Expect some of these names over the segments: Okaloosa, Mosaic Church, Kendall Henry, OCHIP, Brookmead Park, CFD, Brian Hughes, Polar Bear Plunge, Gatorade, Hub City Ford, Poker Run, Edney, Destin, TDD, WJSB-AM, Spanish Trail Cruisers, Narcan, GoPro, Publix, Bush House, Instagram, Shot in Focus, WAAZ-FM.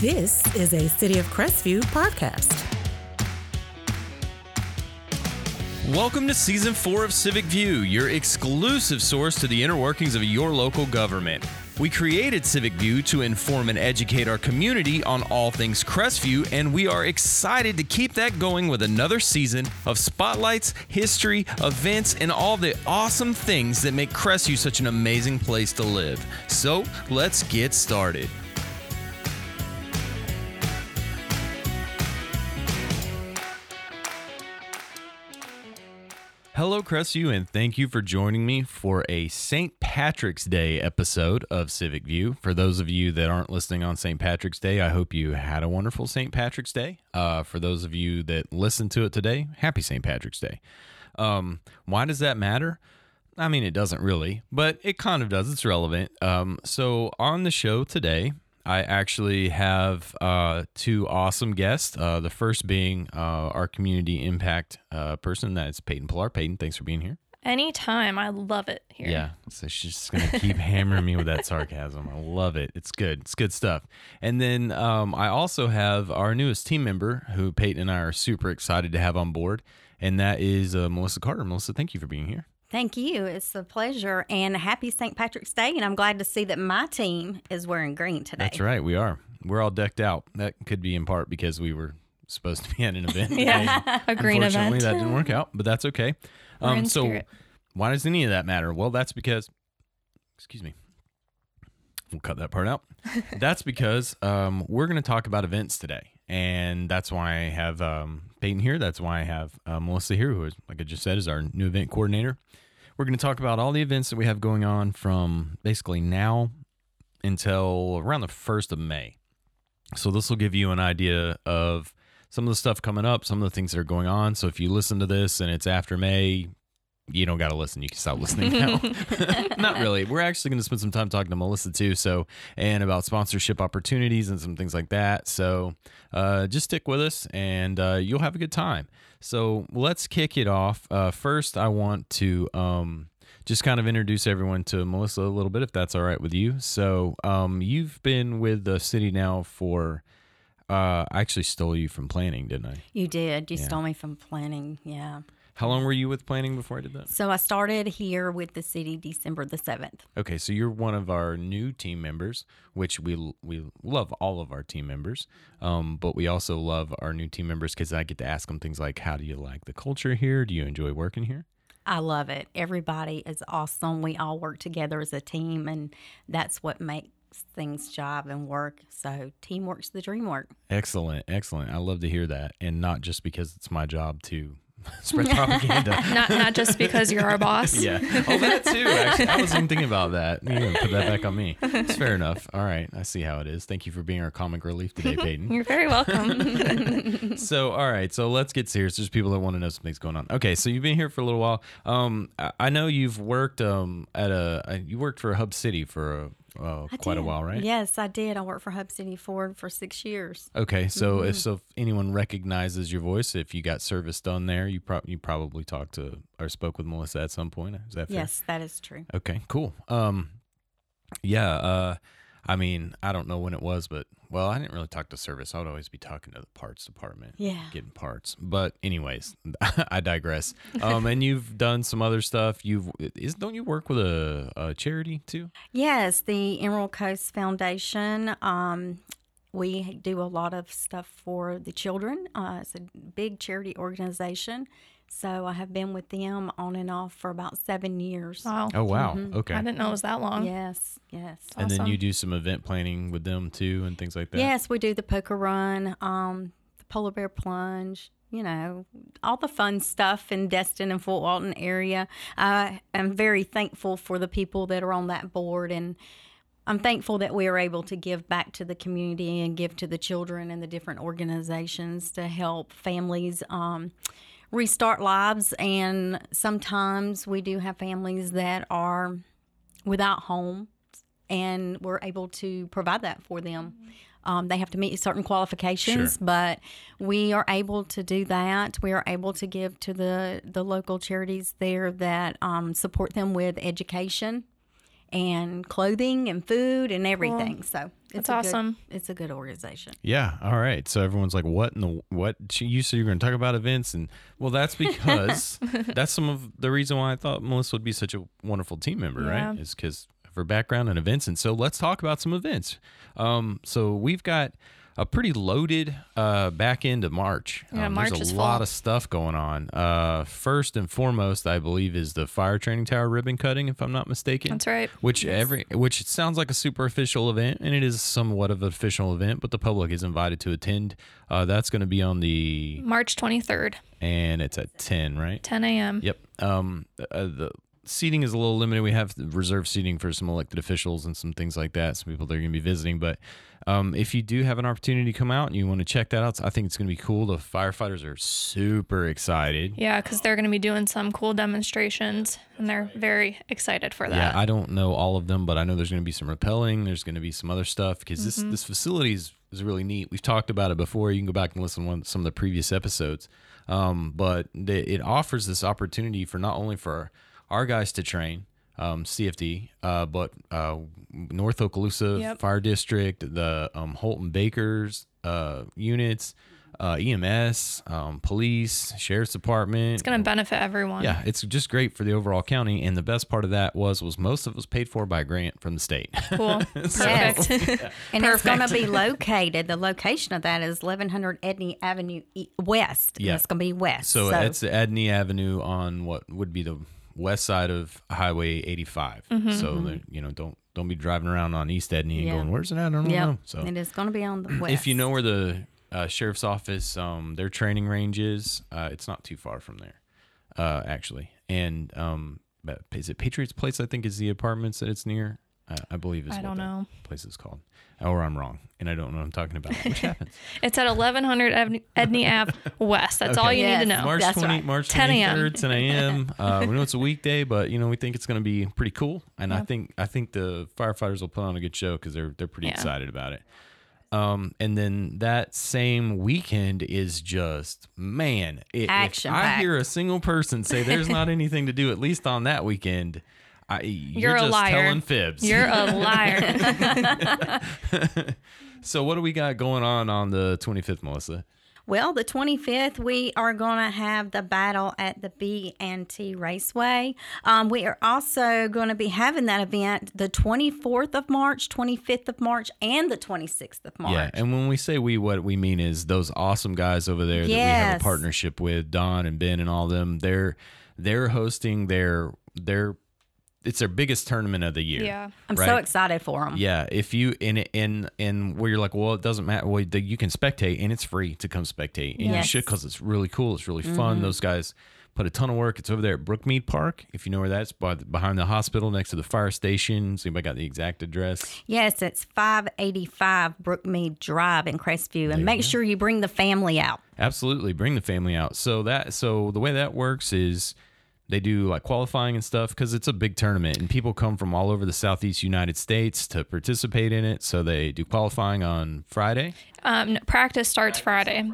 This is a City of Crestview podcast. Welcome to Season 4 of CivicView, your exclusive source to the inner workings of your local government. We created CivicView to inform and educate our community on all things Crestview, and we are excited to keep that going with another season of spotlights, history, events, and all the awesome things that make Crestview such an amazing place to live. So, let's get started. Hello, Crestview, and thank you for joining me for a St. Patrick's Day episode of CivicView. For those of you that aren't listening on St. Patrick's Day, I hope you had a wonderful St. Patrick's Day. For those of you that listen to it today, happy St. Patrick's Day. Why does that matter? I mean, it doesn't really, but it kind of does. It's relevant. So on the show today, I actually have two awesome guests, the first being our community impact person. That's Peyton Pillar. Peyton, thanks for being here. Anytime. I love it here. Yeah. So she's just going to keep hammering me with that sarcasm. I love it. It's good. It's good stuff. And then I also have our newest team member who Peyton and I are super excited to have on board, and that is Melissa Carter. Melissa, thank you for being here. Thank you. It's a pleasure, and happy St. Patrick's Day, and I'm glad to see that my team is wearing green today. That's right. We are. We're all decked out. That could be in part because we were supposed to be at an event. Yeah, a green event. Unfortunately, that didn't work out, but that's okay. So why does any of that matter? Well, that's because, excuse me, we'll cut that part out. That's because we're going to talk about events today, and that's why I have Peyton here. That's why I have Melissa here, who, is, like I just said, is our new event coordinator. We're going to talk about all the events that we have going on from basically now until around the 1st of May. So this will give you an idea of some of the stuff coming up, some of the things that are going on. So if you listen to this and it's after May, you don't got to listen. You can stop listening now. Not really. We're actually going to spend some time talking to Melissa too. So, and about sponsorship opportunities and some things like that. So just stick with us and you'll have a good time. So let's kick it off. First, I want to just kind of introduce everyone to Melissa a little bit, if that's all right with you. So you've been with the city now for... I actually stole you from planning, didn't I? You did. You stole me from planning, yeah. How long were you with planning before I did that? So I started here with the city December the 7th. Okay, so you're one of our new team members, which we love all of our team members, but we also love our new team members because I get to ask them things like, how do you like the culture here? Do you enjoy working here? I love it. Everybody is awesome. We all work together as a team, and that's what makes things job and work. So teamwork's the dream work. Excellent. I love to hear that, and not just because it's my job to spread propaganda. not just because you're our boss. Yeah. Oh, that too. Actually, I wasn't thinking about that. You put that back on me. It's fair enough. All right. I see how it is. Thank you for being our comic relief today, Peyton. You're very welcome. So, all right. So let's get serious. There's people that want to know some things going on. Okay. So you've been here for a little while. I know you've worked you worked for Hub City for quite a while, right? Yes, I did. I worked for Hub City Ford for 6 years. Okay, so if anyone recognizes your voice, if you got service done there, you probably talked to or spoke with Melissa at some point. Is that fair? Yes, that is true. Okay, cool. I mean, I don't know when it was, but well, I didn't really talk to service. I would always be talking to the parts department. Yeah, getting parts. But anyways, I digress. And you've done some other stuff. Don't you work with a charity too? Yes, the Emerald Coast Foundation. We do a lot of stuff for the children. It's a big charity organization. So I have been with them on and off for about 7 years. Wow. Oh, wow. Mm-hmm. Okay. I didn't know it was that long. Yes. Awesome. And then you do some event planning with them, too, and things like that? Yes, we do the Poker Run, the Polar Bear Plunge, all the fun stuff in Destin and Fort Walton area. I am very thankful for the people that are on that board, and I'm thankful that we are able to give back to the community and give to the children and the different organizations to help families restart lives. And sometimes we do have families that are without homes, and we're able to provide that for them. They have to meet certain qualifications, sure, but we are able to do that. We are able to give to the local charities there that support them with education and clothing and food and everything. Cool. So it's awesome. It's a good organization. Yeah. All right. So everyone's like, what? You said you're going to talk about events. And well, that's because that's some of the reason why I thought Melissa would be such a wonderful team member, right? Is because of her background in events. And so let's talk about some events. So we've got a pretty loaded back end of March. March there's a lot of stuff going on. First and foremost, I believe, is the fire training tower ribbon cutting, if I'm not mistaken. That's right. Which it sounds like a super official event, and it is somewhat of an official event, but the public is invited to attend. That's going to be on the March 23rd, and it's at 10, right? 10 a.m. Yep. The seating is a little limited. We have reserved seating for some elected officials and some things like that, some people that are going to be visiting. But if you do have an opportunity to come out and you want to check that out, I think it's going to be cool. The firefighters are super excited. Yeah, because they're going to be doing some cool demonstrations, and they're very excited for that. Yeah, I don't know all of them, but I know there's going to be some rappelling. There's going to be some other stuff because this facility is really neat. We've talked about it before. You can go back and listen to some of the previous episodes. But it offers this opportunity for not only for our guys to train, CFD, but North Okaloosa Fire District, the Holton Bakers units, EMS, police, sheriff's department. It's going to benefit everyone. Yeah, it's just great for the overall county. And the best part of that was most of it was paid for by a grant from the state. Cool. Perfect. And it's going to be located. The location of that is 1100 Edney Avenue West. Yeah. It's going to be west. So it's Edney Avenue on what would be the west side of Highway 85. So you know, don't be driving around on East Edney and going, where's it at? I don't know. So it is going to be on the west. If you know where the sheriff's office, their training range is, it's not too far from there, actually. And is it Patriots Place? I think is the apartments that it's near. I believe is what the place is called. Or I'm wrong, and I don't know what I'm talking about, which happens. It's at 1100 Edney Ave West. That's all you need to know. March 23rd, 10 a.m. We know it's a weekday, but you know we think it's going to be pretty cool, and I think the firefighters will put on a good show because they're pretty excited about it. And then that same weekend is just, man, action. I hear a single person say there's not anything to do, at least on that weekend. You're just a liar. Telling fibs. You're a liar. So what do we got going on the 25th, Melissa? Well, the 25th, we are going to have the battle at the B and T Raceway. We are also going to be having that event the 24th of March, 25th of March, and the 26th of March. Yeah, and when we say what we mean is those awesome guys over there that we have a partnership with, Don and Ben and all them, they're hosting their it's their biggest tournament of the year. Yeah. I'm so excited for them. Yeah. If you, in where you're like, well, it doesn't matter. Well, you can spectate, and it's free to come spectate. And you should, because it's really cool. It's really fun. Those guys put a ton of work. It's over there at Brookmead Park. If you know where that's behind the hospital next to the fire station. So anybody got the exact address? Yes. It's 585 Brookmead Drive in Crestview. And make sure you bring the family out. Absolutely. Bring the family out. So the way that works is, they do like qualifying and stuff because it's a big tournament and people come from all over the Southeast United States to participate in it. So they do qualifying on Friday. Practice starts Friday.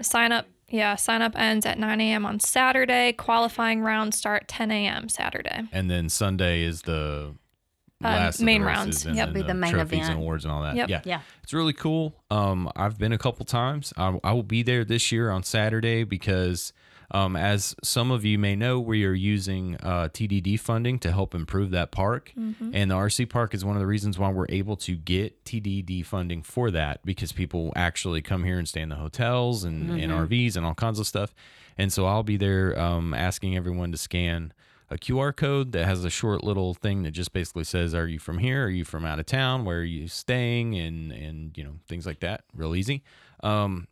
Sign up ends at 9 a.m. on Saturday. Qualifying rounds start 10 a.m. Saturday. And then Sunday is the last main rounds. Yep, be the main event. Trophies and awards and all that. Yep. Yeah, it's really cool. I've been a couple times. I will be there this year on Saturday because, as some of you may know, we are using TDD funding to help improve that park. And the RC park is one of the reasons why we're able to get TDD funding for that, because people actually come here and stay in the hotels and RVs and all kinds of stuff. And so I'll be there asking everyone to scan a QR code that has a short little thing that just basically says, are you from here? Are you from out of town? Where are you staying? And you know, things like that. Real easy. And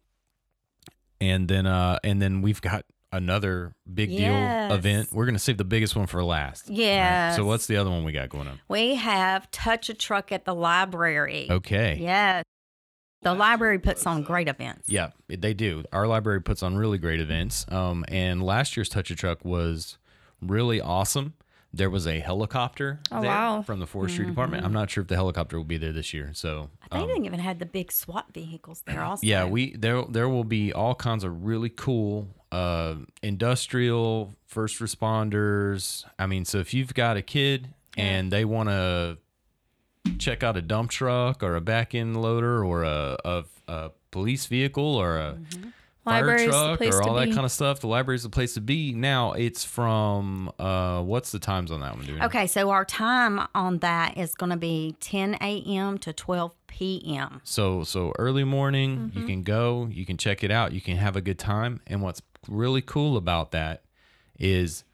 then we've got another big deal event. We're going to save the biggest one for last. Yeah. Right? So what's the other one we got going on? We have Touch a Truck at the library. Okay. Yeah. The library puts on great events. Yeah, they do. Our library puts on really great events. And last year's Touch a Truck was really awesome. There was a helicopter from the forestry department. I'm not sure if the helicopter will be there this year. So I think they even had the big SWAT vehicles there also. Yeah, there will be all kinds of really cool industrial first responders. I mean, so if you've got a kid and they want to check out a dump truck or a back end loader or a police vehicle or a fire truck or all that kind of stuff, the library's the place to be. Now it's from what's the times on that one? Okay, so our time on that is going to be 10 a.m. to 12 p.m. So early morning, you can go, you can check it out, you can have a good time. And what's really cool about that is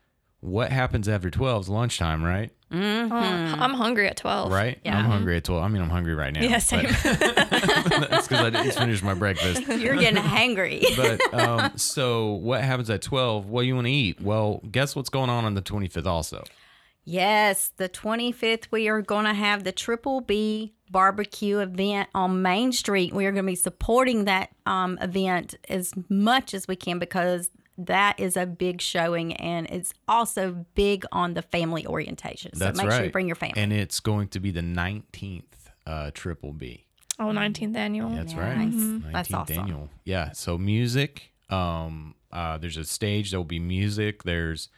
what happens after 12 is lunchtime, right? I'm hungry at 12. Right? Yeah. I'm hungry at 12. I mean, I'm hungry right now. Yeah, same. That's because I didn't finish my breakfast. You're getting hangry. But so what happens at 12? What do you want to eat? Well, guess what's going on the 25th also? Yes, the 25th, we are going to have the Triple B barbecue event on Main Street. We are going to be supporting that event as much as we can because that is a big showing, and it's also big on the family orientation. So make sure you bring your family. And it's going to be the 19th Triple B. Oh, 19th annual. That's right. Mm-hmm. 19th That's awesome. Annual. Yeah, so music. There's a stage. There will be music. There's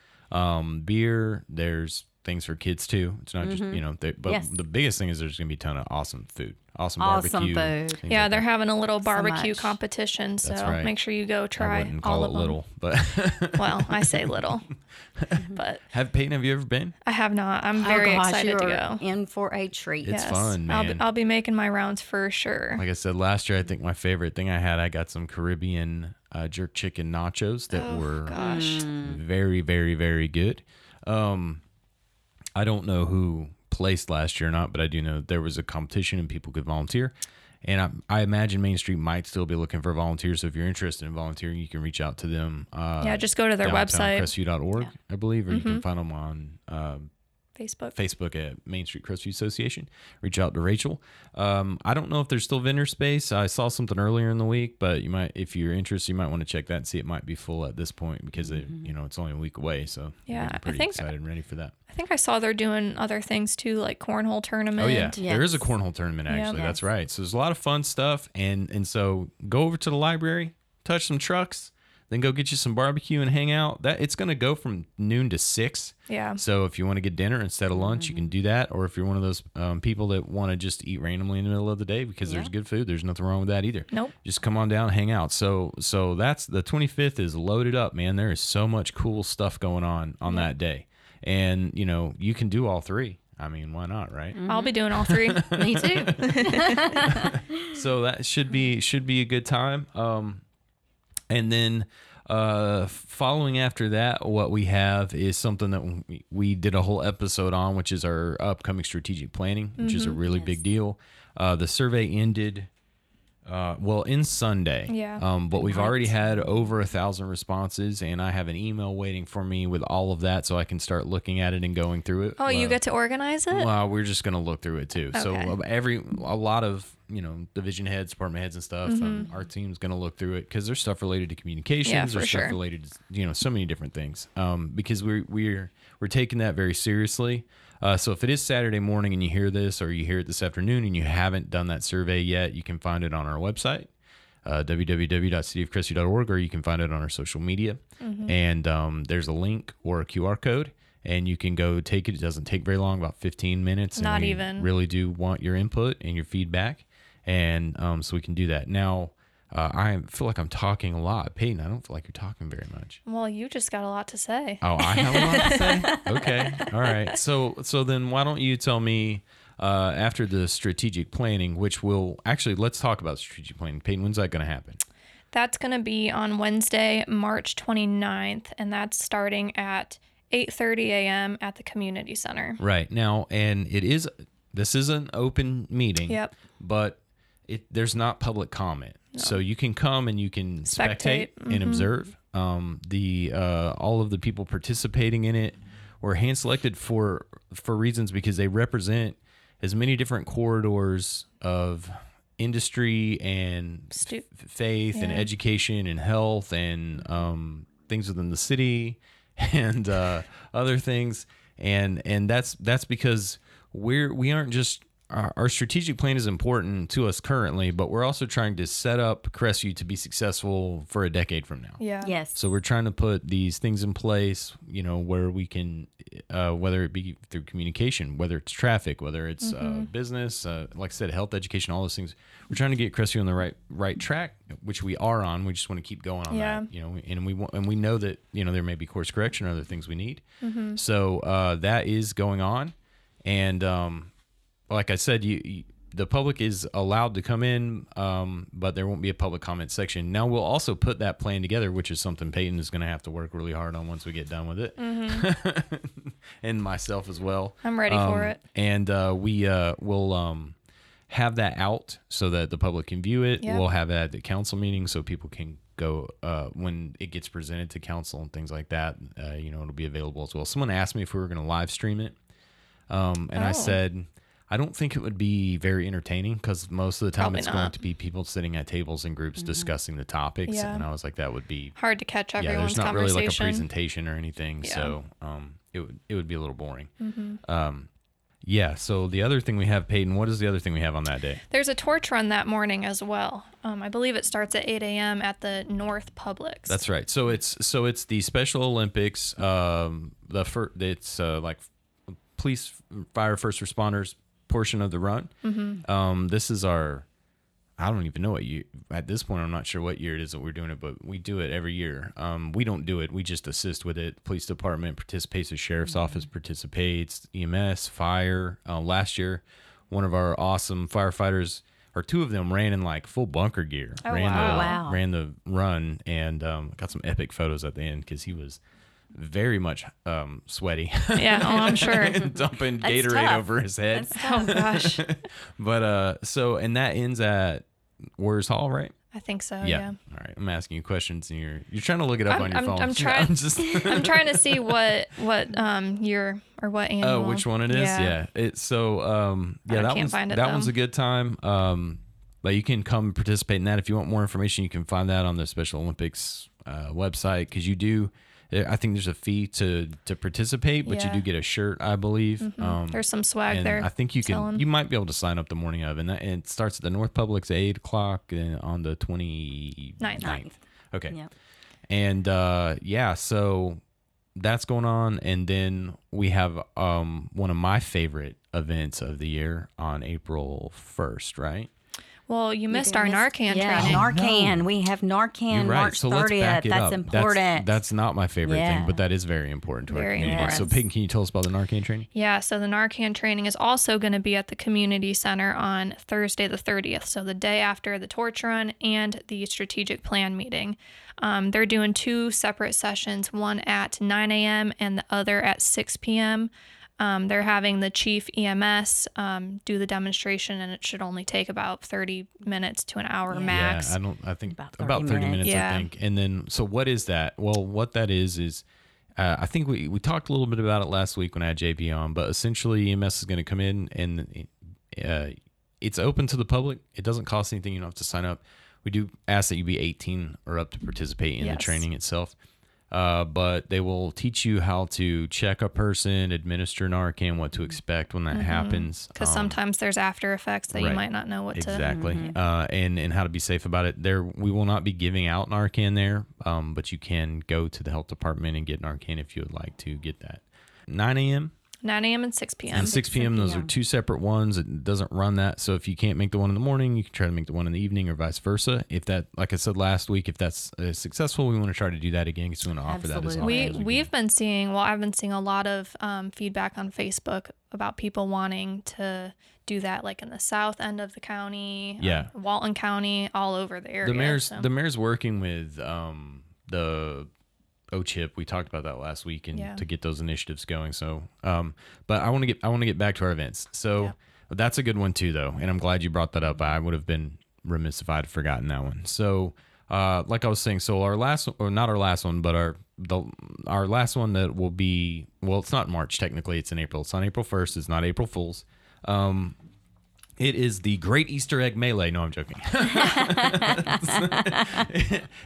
beer. There's things for kids, too. It's not just, you know, but the biggest thing is there's going to be a ton of awesome food. Awesome barbecue. Food. Yeah, like they're having a little barbecue competition, so make sure you go try all of them. I wouldn't call it little, but... Well, I say little, but... Peyton, have you ever been? I have not. I'm very excited to go. In for a treat. It's fun, man. I'll be making my rounds for sure. Like I said, last year, I think my favorite thing I got some Caribbean jerk chicken nachos that were very, very, very good. I don't know who placed last year or not, but I do know there was a competition and people could volunteer. And I imagine Main Street might still be looking for volunteers. So if you're interested in volunteering, you can reach out to them. Just go to their website, cressview.org, I believe, or you can find them on Facebook at Main Street Cressview Association. Reach out to Rachel. I don't know if there's still vendor space. I saw something earlier in the week, but you might, if you're interested, you might want to check that and see. It might be full at this point because they, it's only a week away. So yeah, I'm pretty excited and ready for that. I think I saw they're doing other things too, like cornhole tournament. Oh yeah, there is a cornhole tournament actually. That's right. So there's a lot of fun stuff, and so go over to the library, touch some trucks. Then go get you some barbecue and hang out. That it's going to go from noon to 6. Yeah. So if you want to get dinner instead of lunch, you can do that. Or if you're one of those people that want to just eat randomly in the middle of the day because there's good food, there's nothing wrong with that either. Nope. Just come on down and hang out. So that's the 25th is loaded up, man. There is so much cool stuff going on that day. And, you know, you can do all three. I mean, why not, right? I'll be doing all three. Me too. So that should be a good time. And then following after that, what we have is something that we did a whole episode on, which is our upcoming strategic planning, which is a really big deal. The survey ended, in Sunday. Yeah. But we've already had over 1,000 responses, and I have an email waiting for me with all of that so I can start looking at it and going through it. Oh, you get to organize it? Well, we're just going to look through it, too. Okay. So a lot of... you know, division heads, department heads and stuff. And our team's going to look through it because there's stuff related to communications. Yeah, there's stuff related to, you know, so many different things because we're taking that very seriously. So if it is Saturday morning and you hear this or you hear it this afternoon and you haven't done that survey yet, you can find it on our website, www.cityofcressview.org, or you can find it on our social media. And there's a link or a QR code. And you can go take it. It doesn't take very long, about 15 minutes. Not even. Really do want your input and your feedback. And so we can do that. Now, I feel like I'm talking a lot. Peyton, I don't feel like you're talking very much. Well, you just got a lot to say. Oh, I have a lot to say? Okay. All right. So then why don't you tell me after the strategic planning, which will actually, let's talk about strategic planning. Peyton, when's that going to happen? That's going to be on Wednesday, March 29th. And that's starting at 8:30 a.m. at the community center. Right. Now, and this is an open meeting. Yep. But... there's not public comment. No. So you can come and you can spectate and observe. All of the people participating in it were hand selected for reasons because they represent as many different corridors of industry and faith and education and health and things within the city and other things. And that's because we aren't just our strategic plan is important to us currently, but we're also trying to set up Crestview to be successful for a decade from now. Yeah. Yes. So we're trying to put these things in place, you know, where we can, whether it be through communication, whether it's traffic, whether it's business, like I said, health, education, all those things. We're trying to get Crestview on the right track, which we are on. We just want to keep going on that, you know, and we know that, you know, there may be course correction or other things we need. Mm-hmm. So that is going on. And like I said, the public is allowed to come in, but there won't be a public comment section. Now, we'll also put that plan together, which is something Peyton is going to have to work really hard on once we get done with it. Mm-hmm. And myself as well. I'm ready for it. And we will have that out so that the public can view it. Yep. We'll have that at the council meeting so people can go when it gets presented to council and things like that. You know, it'll be available as well. Someone asked me if we were going to live stream it. I said, I don't think it would be very entertaining because most of the time it's going to be people sitting at tables in groups discussing the topics. Yeah. And I was like, that would be hard to catch everyone's conversation. Yeah, there's not really like a presentation or anything. Yeah. So it would be a little boring. Mm-hmm. Yeah. So the other thing we have, Peyton, what is the other thing we have on that day? There's a torch run that morning as well. I believe it starts at 8 a.m. at the North Publix. That's right. So it's the Special Olympics. It's like police, fire, first responders portion of the run. Mm-hmm. This is our, I don't even know what year, at this point I'm not sure what year it is that we're doing it, but we do it every year. We don't do it, we just assist with it. Police department participates, the sheriff's office participates, EMS, fire. Last year one of our awesome firefighters, or two of them, ran in like full bunker gear. Ran the run, and got some epic photos at the end because he was very much sweaty. Yeah, oh, I'm sure. Dumping Gatorade over his head. Oh, gosh. But and that ends at Wars Hall, right? I think so, yeah. All right, I'm asking you questions, and you're trying to look it up on your phone. I'm trying to see what year or what animal. Oh, which one it is? Yeah. It's so, that one's a good time. But you can come participate in that. If you want more information, you can find that on the Special Olympics website, because you do... I think there's a fee to participate, but you do get a shirt, I believe. Mm-hmm. There's some swag there. I think you might be able to sign up the morning of, and it starts at the North Publix at 8 o'clock on the 29th. Okay. Yeah. And so that's going on. And then we have one of my favorite events of the year on April 1st, right? Well, you missed our Narcan training. Narcan. No. We have Narcan March 30th. That's important. That's not my favorite thing, but that is very important to our community. Important. So, Peyton, can you tell us about the Narcan training? Yeah. So the Narcan training is also going to be at the community center on Thursday the 30th. So the day after the torch run and the strategic plan meeting. They're doing two separate sessions, one at 9 a.m. and the other at 6 p.m. They're having the chief EMS do the demonstration, and it should only take about 30 minutes to an hour max. Yeah, I think about 30 minutes. And then, so what is that? Well, what that is I think we talked a little bit about it last week when I had JP on, but essentially EMS is going to come in, and it's open to the public. It doesn't cost anything. You don't have to sign up. We do ask that you be 18 or up to participate in the training itself. But they will teach you how to check a person, administer Narcan, what to expect when that happens. Because sometimes there's after effects that you might not know what to... Exactly. Mm-hmm. And how to be safe about it. We will not be giving out Narcan there, but you can go to the health department and get Narcan if you would like to get that. 9 a.m.? 9 a.m. and 6 p.m. And 6 p.m., those are two separate ones. It doesn't run that. So if you can't make the one in the morning, you can try to make the one in the evening or vice versa. If that, like I said last week, if that's successful, we want to try to do that again because we want to offer that as well. I've been seeing a lot of feedback on Facebook about people wanting to do that, like in the south end of the county, Walton County, all over the area. The mayor's working with the... OCHIP, we talked about that last week, and to get those initiatives going. So, but I want to get back to our events. So that's a good one too, though, and I'm glad you brought that up. I would have been remiss if I'd forgotten that one. So, like I was saying, so our last one that will be, well, it's not March technically, it's in April. It's on April 1st. It's not April Fool's. It is the Great Easter Egg Melee. No, I'm joking.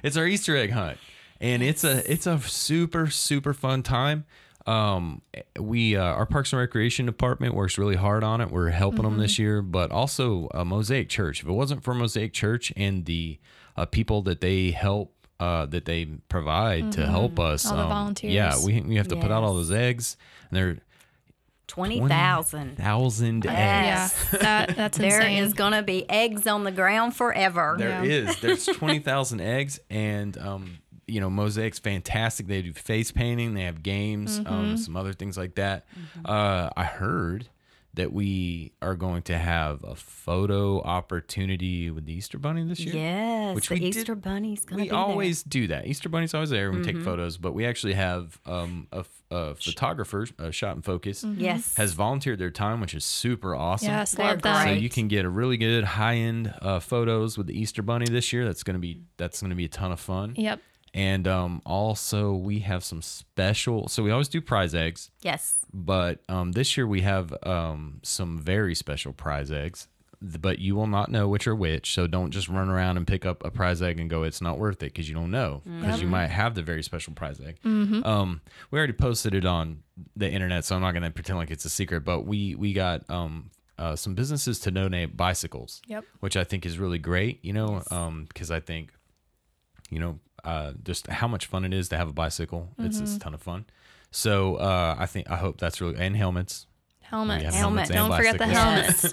It's our Easter egg hunt. And it's a super, super fun time. Our Parks and Recreation department works really hard on it. We're helping them this year, but also Mosaic Church. If it wasn't for Mosaic Church and the people that they help, that they provide to help us, all the volunteers. We have to put out all those eggs, and they're 20,000 eggs. Yeah, that's insane. There is going to be eggs on the ground forever. There's 20,000 eggs, and Mosaic's fantastic. They do face painting, they have games, some other things like that. I heard that we are going to have a photo opportunity with the Easter Bunny this year. Yes, which the Easter Bunny's going to be there. We always do that. Easter Bunny's always there. We take photos, but we actually have a photographer, Shot in Focus, has volunteered their time, which is super awesome. Yes, they're great. So you can get a really good high-end photos with the Easter Bunny this year. That's going to be a ton of fun. Yep. And also we have some special, so we always do prize eggs. Yes. But this year we have some very special prize eggs, but you will not know which are which. So don't just run around and pick up a prize egg and go, it's not worth it, because you don't know, because you might have the very special prize egg. We already posted it on the internet, so I'm not going to pretend like it's a secret, but we got some businesses to donate bicycles, which I think is really great, because I think, just how much fun it is to have a bicycle. It's a ton of fun. So I hope that's really, and helmets. Don't forget the helmets.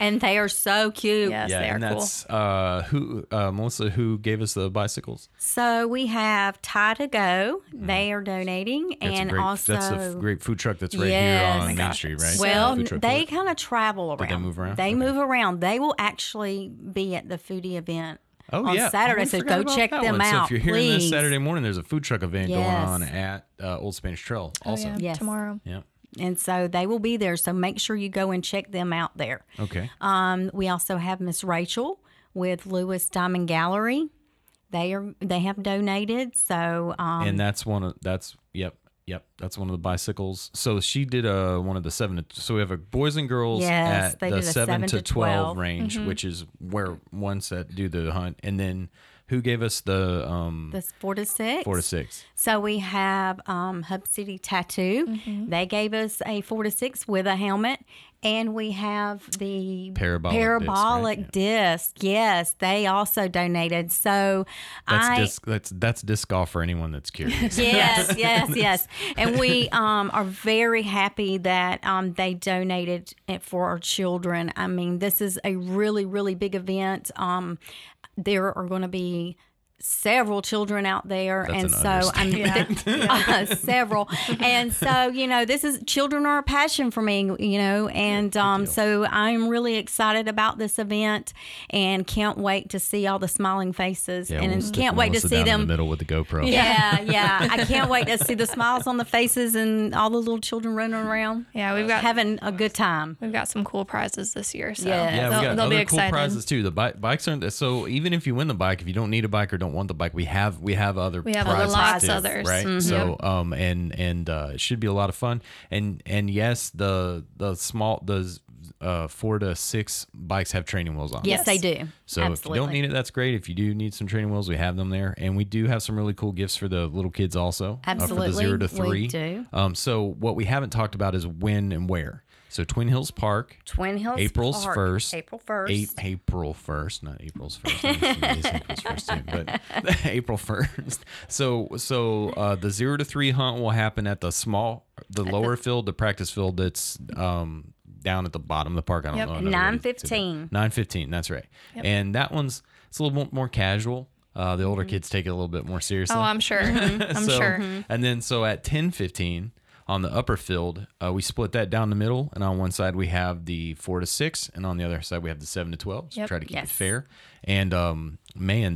And they are so cute. Yes, they are cool. That's Melissa, who gave us the bicycles. So we have Tie to Go. They are donating, that's a great food truck that's right here on Main Street, right? Well, they kind of travel around. They move around. They will actually be at the foodie event. On Saturday, so go check them out. So if you're hearing this Saturday morning, there's a food truck event going on at Old Spanish Trail also. Tomorrow. Yeah. And so they will be there, so make sure you go and check them out there. Okay. We also have Miss Rachel with Lewis Diamond Gallery. They have donated, so and that's one of the bicycles. So she did one of the 7 to, so we have a boys and girls at the 7 to 12 range, which is where ones that do the hunt. And then who gave us the... the 4 to 6. 4 to 6. So we have Hub City Tattoo. They gave us a 4 to 6 with a helmet. And we have the parabolic disc. Yes, they also donated. So that's disc golf for anyone that's curious. yes. And we are very happy that they donated it for our children. I mean, this is a really, really big event. There are going to be several children out there, several. And so, children are a passion for me, and so I'm really excited about this event and can't wait to see all the smiling faces and can't wait to see them in the middle with the GoPro. I can't wait to see the smiles on the faces and all the little children running around. We've got having a good time. We've got some cool prizes this year, so they'll be excited. Cool prizes too. The bikes aren't, so even if you win the bike, if you don't need a bike or don't want the bike, we have prizes, others, right? So it should be a lot of fun, and yes, the 4 to 6 bikes have training wheels on. Yes, they do. So absolutely. If you don't need it, that's great. If you do need some training wheels, we have them there, and we do have some really cool gifts for the little kids also. Absolutely, for the 0 to 3. We do. So what we haven't talked about is when and where. So Twin Hills Park, April 1st. So the 0 to 3 hunt will happen at the lower field, the practice field that's down at the bottom of the park. I don't know. 9:15. 9:15. That's right. Yep. And that one's a little more casual. The older kids take it a little bit more seriously. Oh, I'm sure. And then at 10:15. On the upper field, we split that down the middle, and on one side we have the 4 to 6, and on the other side we have the 7 to 12. So try to keep it fair. And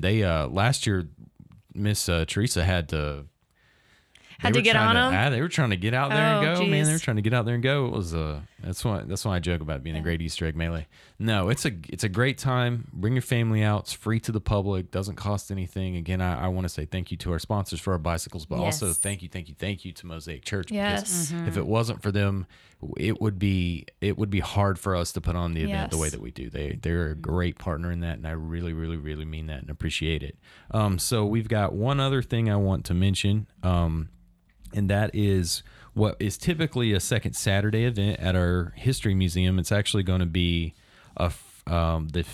they last year, Miss Teresa had to get on them. They were trying to get out there and go. Geez. Man, they were trying to get out there and go. It was that's why I joke about being a great Easter egg melee. No, it's a great time. Bring your family out. It's free to the public. Doesn't cost anything. Again, I want to say thank you to our sponsors for our bicycles, but also thank you to Mosaic Church. Yes. Because if it wasn't for them, it would be hard for us to put on the event the way that we do. They're a great partner in that, and I really, really, really mean that and appreciate it. So we've got one other thing I want to mention. And that is what is typically a second Saturday event at our history museum. It's actually going to be the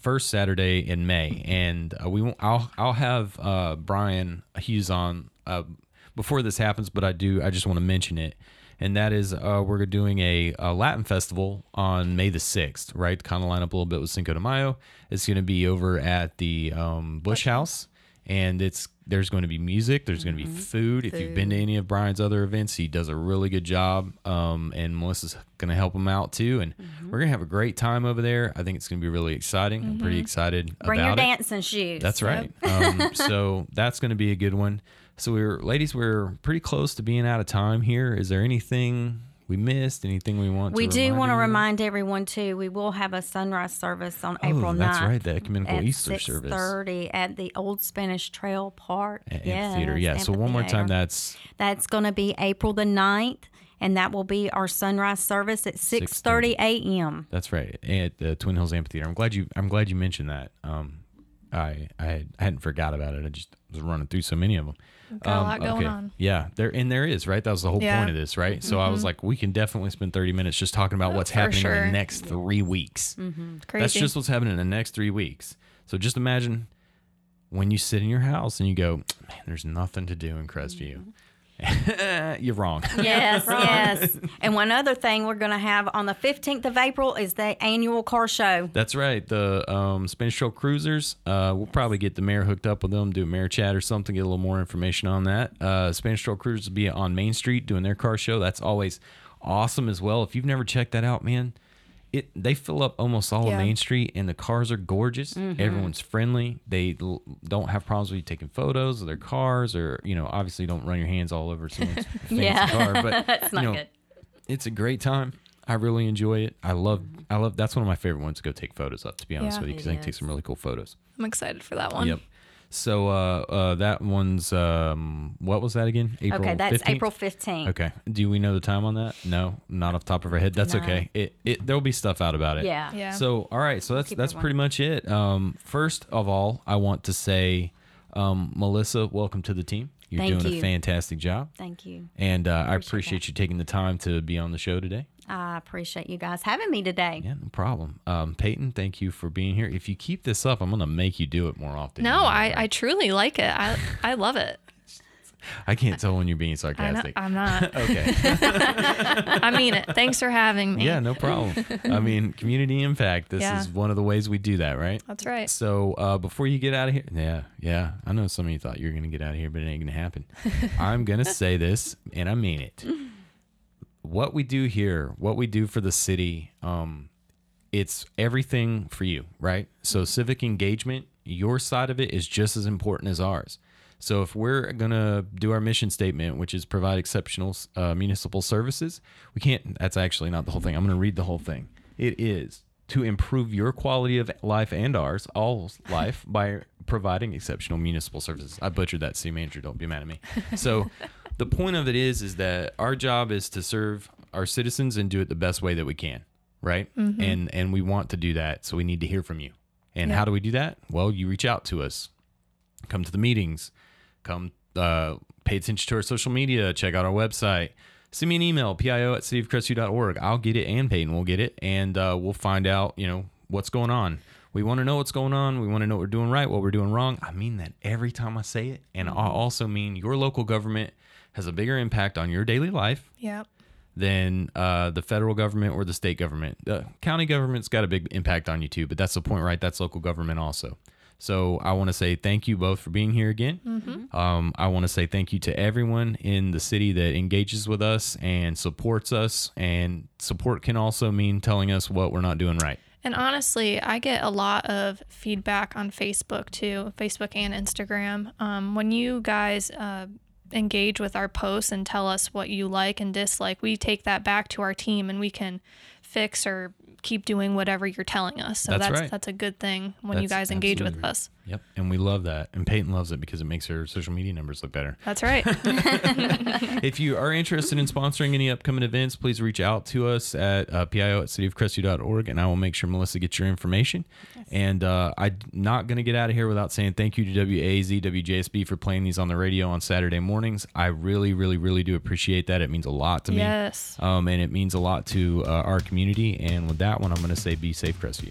first Saturday in May, and I'll have Brian Hughes on before this happens, but I just want to mention it. And that is, we're doing a Latin festival on May the 6th, right? To kind of line up a little bit with Cinco de Mayo. It's going to be over at the Bush House, and there's going to be music. There's going to be food. If you've been to any of Brian's other events, he does a really good job, and Melissa's going to help him out too. And we're going to have a great time over there. I think it's going to be really exciting. I'm pretty excited about it. Bring your dancing shoes. That's right. Yep. So that's going to be a good one. So we're pretty close to being out of time here. Is there anything we missed? Anything we want to remind everyone? We do want to remind everyone, too, we will have a sunrise service on April 9th. That's right, the Ecumenical Easter service. At 6:30 at the Old Spanish Trail Park. Amphitheater, yeah. So one more time, That's going to be April the 9th, and that will be our sunrise service at 6:30 a.m. That's right, at the Twin Hills Amphitheater. I'm glad you mentioned that. I hadn't forgot about it. I just was running through so many of them. Got a lot going on. Yeah, there is, right? That was the whole point of this, right? So I was like, we can definitely spend 30 minutes just talking about what's happening in the next 3 weeks. Crazy. That's just what's happening in the next 3 weeks. So just imagine when you sit in your house and you go, man, there's nothing to do in Crestview. You're wrong. Yes, yes. And one other thing we're going to have on the 15th of April is the annual car show. That's right. The Spanish Trail Cruisers. We'll probably get the mayor hooked up with them, do a mayor chat or something, get a little more information on that. Spanish Trail Cruisers will be on Main Street doing their car show. That's always awesome as well. If you've never checked that out, man, they fill up almost all of Main Street, and the cars are gorgeous. Everyone's friendly. They don't have problems with you taking photos of their cars, or, obviously don't run your hands all over someone's fancy car. But that's not good. It's a great time. I really enjoy it. I love. That's one of my favorite ones to go take photos of, to be honest with you, because I can take some really cool photos. I'm excited for that one. Yep. So that one's, what was that again? April 15th? Okay, that's April 15th. Okay. Do we know the time on that? No, not off the top of our head. That's okay. There'll be stuff out about it. Yeah. So, all right. So that's pretty much it. First of all, I want to say, Melissa, welcome to the team. You're doing a fantastic job. Thank you. And I appreciate you taking the time to be on the show today. I appreciate you guys having me today. Yeah, no problem. Peyton, thank you for being here. If you keep this up, I'm going to make you do it more often. No, I truly like it. I love it. I can't tell when you're being sarcastic. I'm not. Okay. I mean it. Thanks for having me. Yeah, no problem. I mean, community impact. This is one of the ways we do that, right? That's right. So before you get out of here, yeah. I know some of you thought you were going to get out of here, but it ain't going to happen. I'm going to say this, and I mean it. What we do here, what we do for the city, it's everything for you, right? So civic engagement, your side of it is just as important as ours. So if we're going to do our mission statement, which is provide exceptional municipal services, we can't. That's actually not the whole thing. I'm going to read the whole thing. It is to improve your quality of life and ours, all life, by providing exceptional municipal services. I butchered that, city manager. Don't be mad at me. So the point of it is that our job is to serve our citizens and do it the best way that we can, right? And we want to do that, so we need to hear from you. And how do we do that? Well, you reach out to us. Come to the meetings. Come pay attention to our social media. Check out our website. Send me an email, pio@cityofcrestview.org. I'll get it, and Peyton will get it, and we'll find out, what's going on. We want to know what's going on. We want to know what we're doing right, what we're doing wrong. I mean that every time I say it, and I also mean your local government has a bigger impact on your daily life than the federal government or the state government. The county government's got a big impact on you too, but that's the point, right? That's local government also. So I want to say thank you both for being here again. I want to say thank you to everyone in the city that engages with us and supports us. And support can also mean telling us what we're not doing right. And honestly, I get a lot of feedback on Facebook too, Facebook and Instagram. When you guys engage with our posts and tell us what you like and dislike, we take that back to our team, and we can fix or keep doing whatever you're telling us. So that's a good thing when you guys engage with us. Yep. And we love that. And Peyton loves it because it makes her social media numbers look better. That's right. If you are interested in sponsoring any upcoming events, please reach out to us at pio@cityofcrestview.org, and I will make sure Melissa gets your information. Yes. And I'm not going to get out of here without saying thank you to WAAZ, WJSB for playing these on the radio on Saturday mornings. I really, really, really do appreciate that. It means a lot to me. Yes. And it means a lot to our community. And with that one, I'm going to say be safe, Crestview.